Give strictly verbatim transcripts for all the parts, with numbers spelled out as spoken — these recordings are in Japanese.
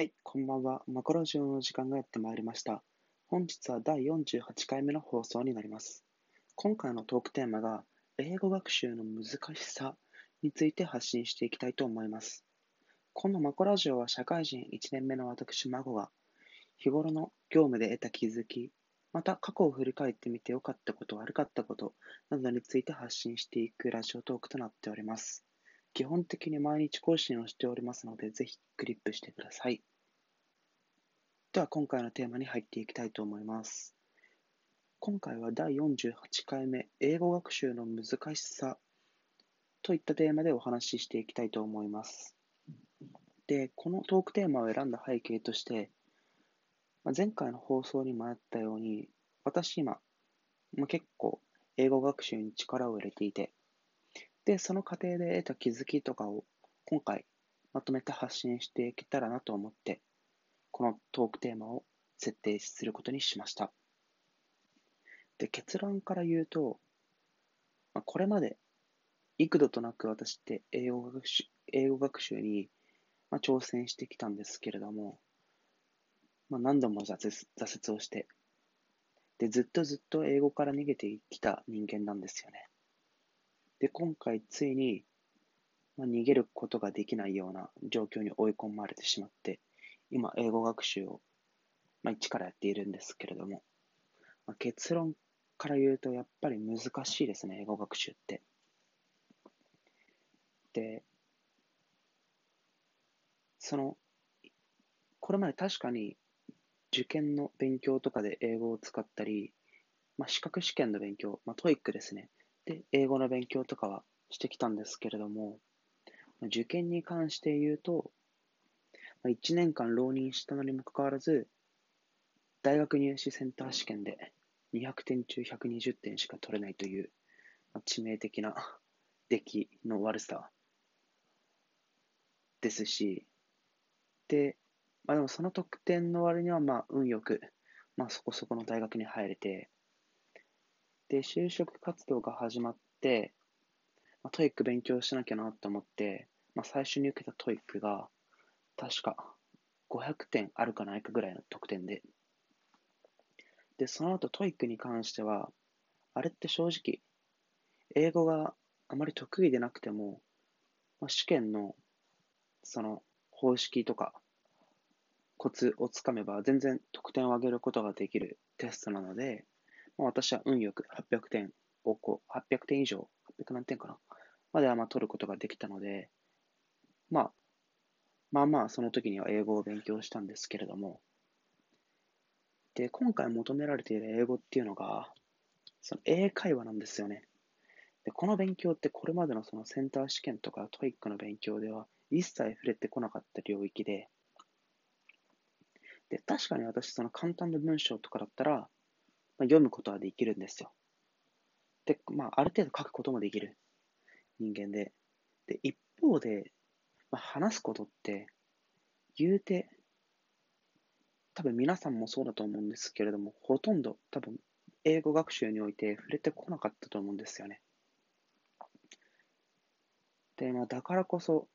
はい、こんばんは。マカロンシオの時間がやってまいりました。本日はだいよんじゅうはちかいめの放送になります。今回のトークテーマが、英語学習の難しさについて発信していきたいと思います。このマコラジオは社会人いちねんめの私、マコが、日頃の業務で得た気づき、また過去を振り返ってみて良かったこと、悪かったことなどについて発信していくラジオトークとなっております。基本的に毎日更新をしておりますので、ぜひクリップしてください。では、今回のテーマに入っていきたいと思います。今回はだいよんじゅうはちかいめ、英語学習の難しさといったテーマでお話ししていきたいと思います。で、このトークテーマを選んだ背景として、前回の放送にもあったように、私今、結構英語学習に力を入れていて、で、その過程で得た気づきとかを今回まとめて発信していけたらなと思って、このトークテーマを設定することにしました。で、結論から言うと、まあ、これまで幾度となく私って英語学習、英語学習にまあ挑戦してきたんですけれども、まあ、何度も挫折、挫折をして、で、ずっとずっと英語から逃げてきた人間なんですよね。で、今回ついに、まあ、逃げることができないような状況に追い込まれてしまって、今、英語学習を、まあ、一からやっているんですけれども、まあ、結論から言うと、やっぱり難しいですね、英語学習って。で、その、これまで確かに受験の勉強とかで英語を使ったり、まあ、資格試験の勉強、まあ、トーイック ですね。で、英語の勉強とかはしてきたんですけれども、受験に関して言うと、いちねんかん浪人したのにもかかわらず、大学入試センター試験でにひゃくてんちゅうひゃくにじゅってんしか取れないという致命的な出来の悪さですし、で、まあ、でもその得点の割にはまあ運よく、まあ、そこそこの大学に入れて、で、就職活動が始まって、まあ、トーイック 勉強しなきゃなと思って、まあ、最初に受けた トーイック が、確かごひゃくてんあるかないかぐらいの得点で。で、その後 トーイック に関しては、あれって正直、英語があまり得意でなくても、まあ、試験の、その、方式とか、コツをつかめば、全然得点を上げることができるテストなので、私は運よくはっぴゃくてんをこう、はっぴゃくてん以上、はっぴゃくなんてんかな、まではまあ取ることができたので、まあ、まあまあ、その時には英語を勉強したんですけれども、で、今回求められている英語っていうのが、その英会話なんですよね。で、この勉強ってこれまでのそのセンター試験とかトーイックの勉強では一切触れてこなかった領域で、で、確かに私、その簡単な文章とかだったら、読むことはできるんですよ。で、まあ、ある程度書くこともできる人間で。で、一方で、まあ、話すことって、言うて、多分皆さんもそうだと思うんですけれども、ほとんど多分、英語学習において触れてこなかったと思うんですよね。で、まあ、だからこそ、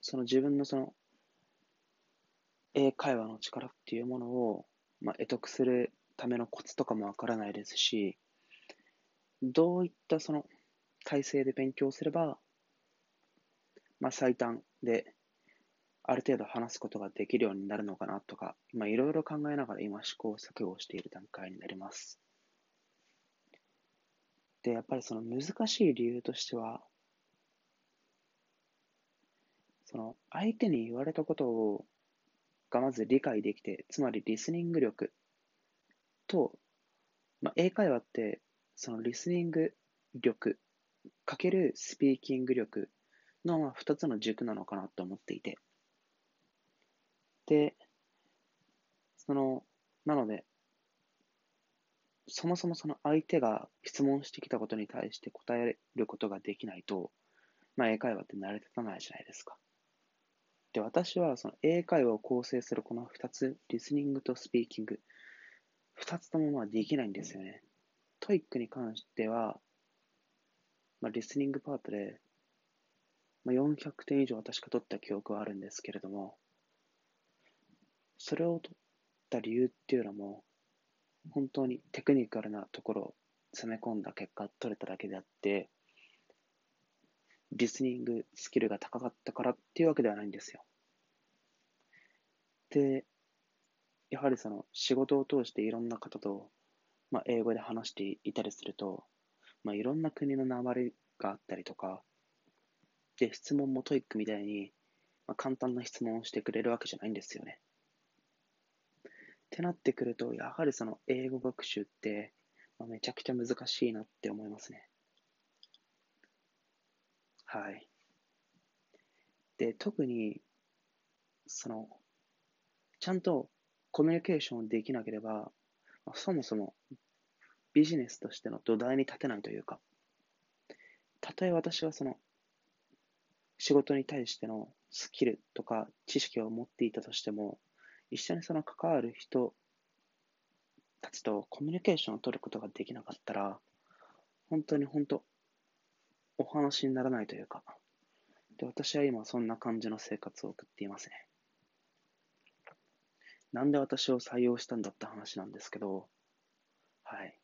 その自分のその、英会話の力っていうものを、まあ、得得するためのコツとかもわからないですし、どういったその体制で勉強すれば、まあ、最短である程度話すことができるようになるのかなとか、まあ、いろいろ考えながら今試行錯誤している段階になります。で、やっぱりその難しい理由としては、その相手に言われたことをがまず理解できて、つまりリスニング力と、まあ、英会話って、そのリスニング力かけるスピーキング力のまあふたつの軸なのかなと思っていて。で、その、なので、そもそもその相手が質問してきたことに対して答えることができないと、まあ、英会話って成り立たないじゃないですか。で、私はその英会話を構成するこのふたつ、リスニングとスピーキング、二つともまあできないんですよね。トーイックに関しては、まあ、リスニングパートで、まあ、よんひゃくてん以上確か取った記憶はあるんですけれども、それを取った理由っていうのも、本当にテクニカルなところを詰め込んだ結果取れただけであって、リスニングスキルが高かったからっていうわけではないんですよ。で、やはりその仕事を通していろんな方と、まあ、英語で話していたりすると、まあ、いろんな国の訛りがあったりとか、で、質問もトイックみたいに、まあ、簡単な質問をしてくれるわけじゃないんですよね。ってなってくると、やはりその英語学習って、まあ、めちゃくちゃ難しいなって思いますね。はい。で、特に、その、ちゃんとコミュニケーションできなければ、まあ、そもそもビジネスとしての土台に立てないというか、たとえ私はその、仕事に対してのスキルとか知識を持っていたとしても、一緒にその関わる人たちとコミュニケーションを取ることができなかったら、本当に本当、お話にならないというか、で、私は今そんな感じの生活を送っていますね。なんで私を採用したんだって話なんですけど、はい。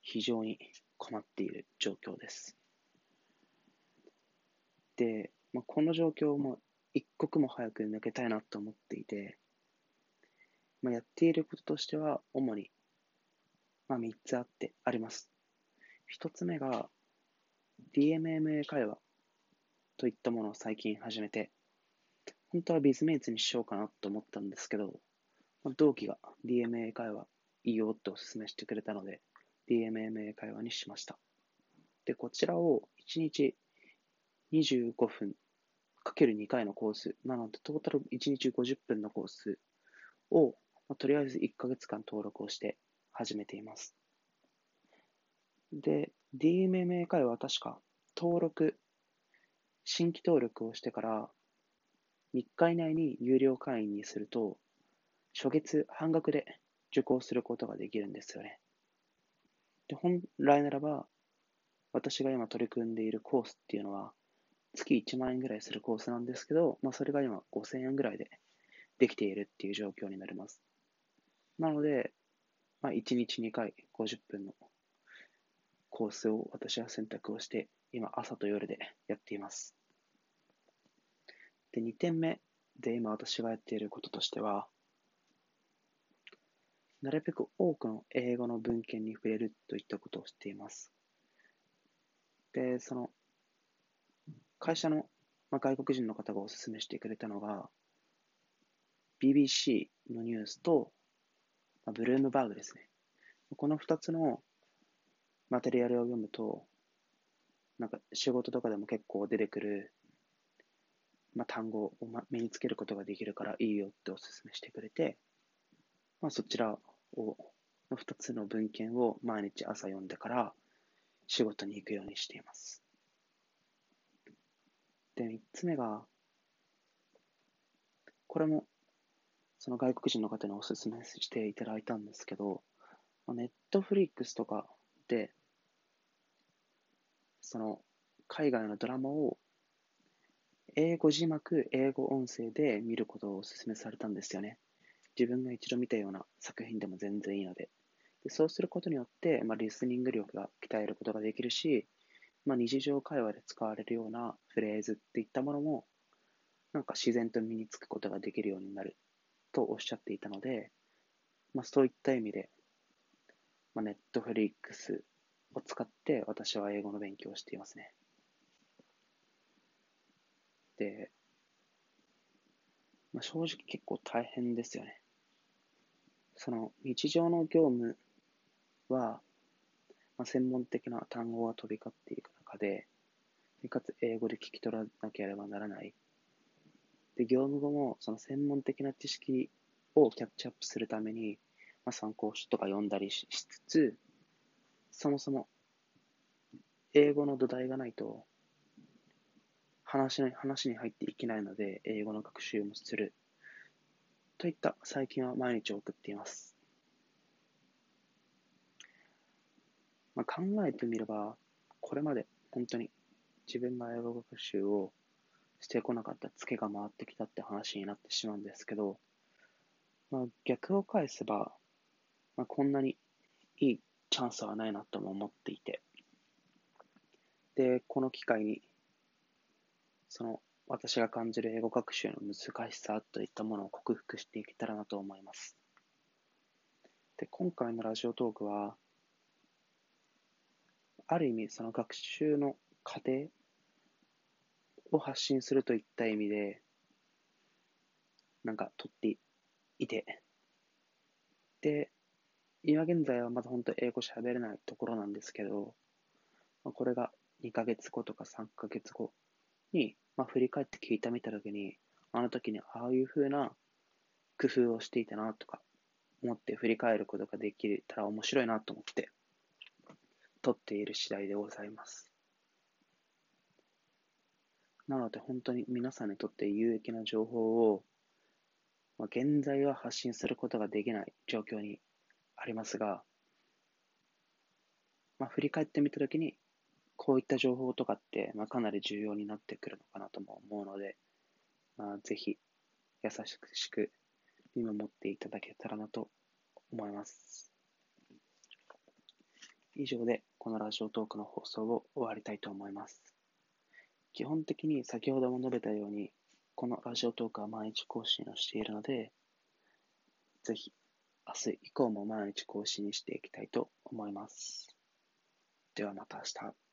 非常に困っている状況です。で、まあ、この状況も一刻も早く抜けたいなと思っていて、まあ、やっていることとしては主に、まあ、みっつあってあります。ひとつめが ディーエムエムエー 会話といったものを最近始めて、本当はビズメイツにしようかなと思ったんですけど、まあ、同期が ディーエムエー 会話いいよってお勧めしてくれたので、ディーエムエムエー 会話にしました。で、こちらをいちにちにじゅうごふんかけるにかいのコース、なのでトータルいちにちごじゅっぷんのコースを、まあ、とりあえずいっかげつかん登録をして始めています。で、ディーエムエムエー 会話は確か登録、新規登録をしてからみっか以内に有料会員にすると、初月半額で受講することができるんですよね。で、本来ならば、私が今取り組んでいるコースっていうのは、月いちまんえんぐらいするコースなんですけど、まあ、それが今ごせんえんぐらいでできているっていう状況になります。なので、まあ、いちにちにかいごじゅっぷんのコースを私は選択をして、今朝と夜でやっています。で、にてんめで今私がやっていることとしては、なるべく多くの英語の文献に触れるといったことをしています。で、その、会社の、まあ、外国人の方がおすすめしてくれたのが ビービーシー のニュースと、まあ、ブルームバーグですね。このふたつのマテリアルを読むと、なんか仕事とかでも結構出てくる、まあ、単語を身につけることができるからいいよっておすすめしてくれて、まあ、そちらをのふたつの文献を毎日朝読んでから仕事に行くようにしています。で、みっつめが、これも、その外国人の方におすすめしていただいたんですけど、ネットフリックスとかで、その、海外のドラマを、英語字幕、英語音声で見ることをおすすめされたんですよね。自分が一度見たような作品でも全然いいので。で、そうすることによって、まあ、リスニング力が鍛えることができるし、まあ、日常会話で使われるようなフレーズっていったものも、なんか自然と身につくことができるようになるとおっしゃっていたので、まあ、そういった意味で、まあ、ネットフリックスを使って私は英語の勉強をしていますね。で、まあ、正直結構大変ですよね。その日常の業務は、まあ、専門的な単語が飛び交っていく中で、かつ英語で聞き取らなければならない。で、業務後もその専門的な知識をキャッチアップするために、まあ、参考書とか読んだりしつつ、そもそも英語の土台がないと話に、話に入っていけないので、英語の学習もする。といった最近は毎日送っています。まあ、考えてみれば、これまで本当に自分が英語学習をしてこなかったツケが回ってきたって話になってしまうんですけど、まあ、逆を返せば、まあ、こんなにいいチャンスはないなとも思っていて、で、この機会にその私が感じる英語学習の難しさといったものを克服していけたらなと思います。で、今回のラジオトークはある意味その学習の過程を発信するといった意味でなんか取っていて、で、今現在はまだ本当英語喋れないところなんですけど、これがにかげつごとかさんかげつごに、まあ、振り返って聞いてみたときに、あの時にああいう風な工夫をしていたなとか思って振り返ることができたら面白いなと思って撮っている次第でございます。なので本当に皆さんにとって有益な情報を、まあ、現在は発信することができない状況にありますが、まあ、振り返ってみたときにこういった情報とかって、まあ、かなり重要になってくるのかなとも思うので、まあ、ぜひ優しく見守っていただけたらなと思います。以上でこのラジオトークの放送を終わりたいと思います。基本的に先ほども述べたように、このラジオトークは毎日更新をしているので、ぜひ明日以降も毎日更新していきたいと思います。ではまた明日。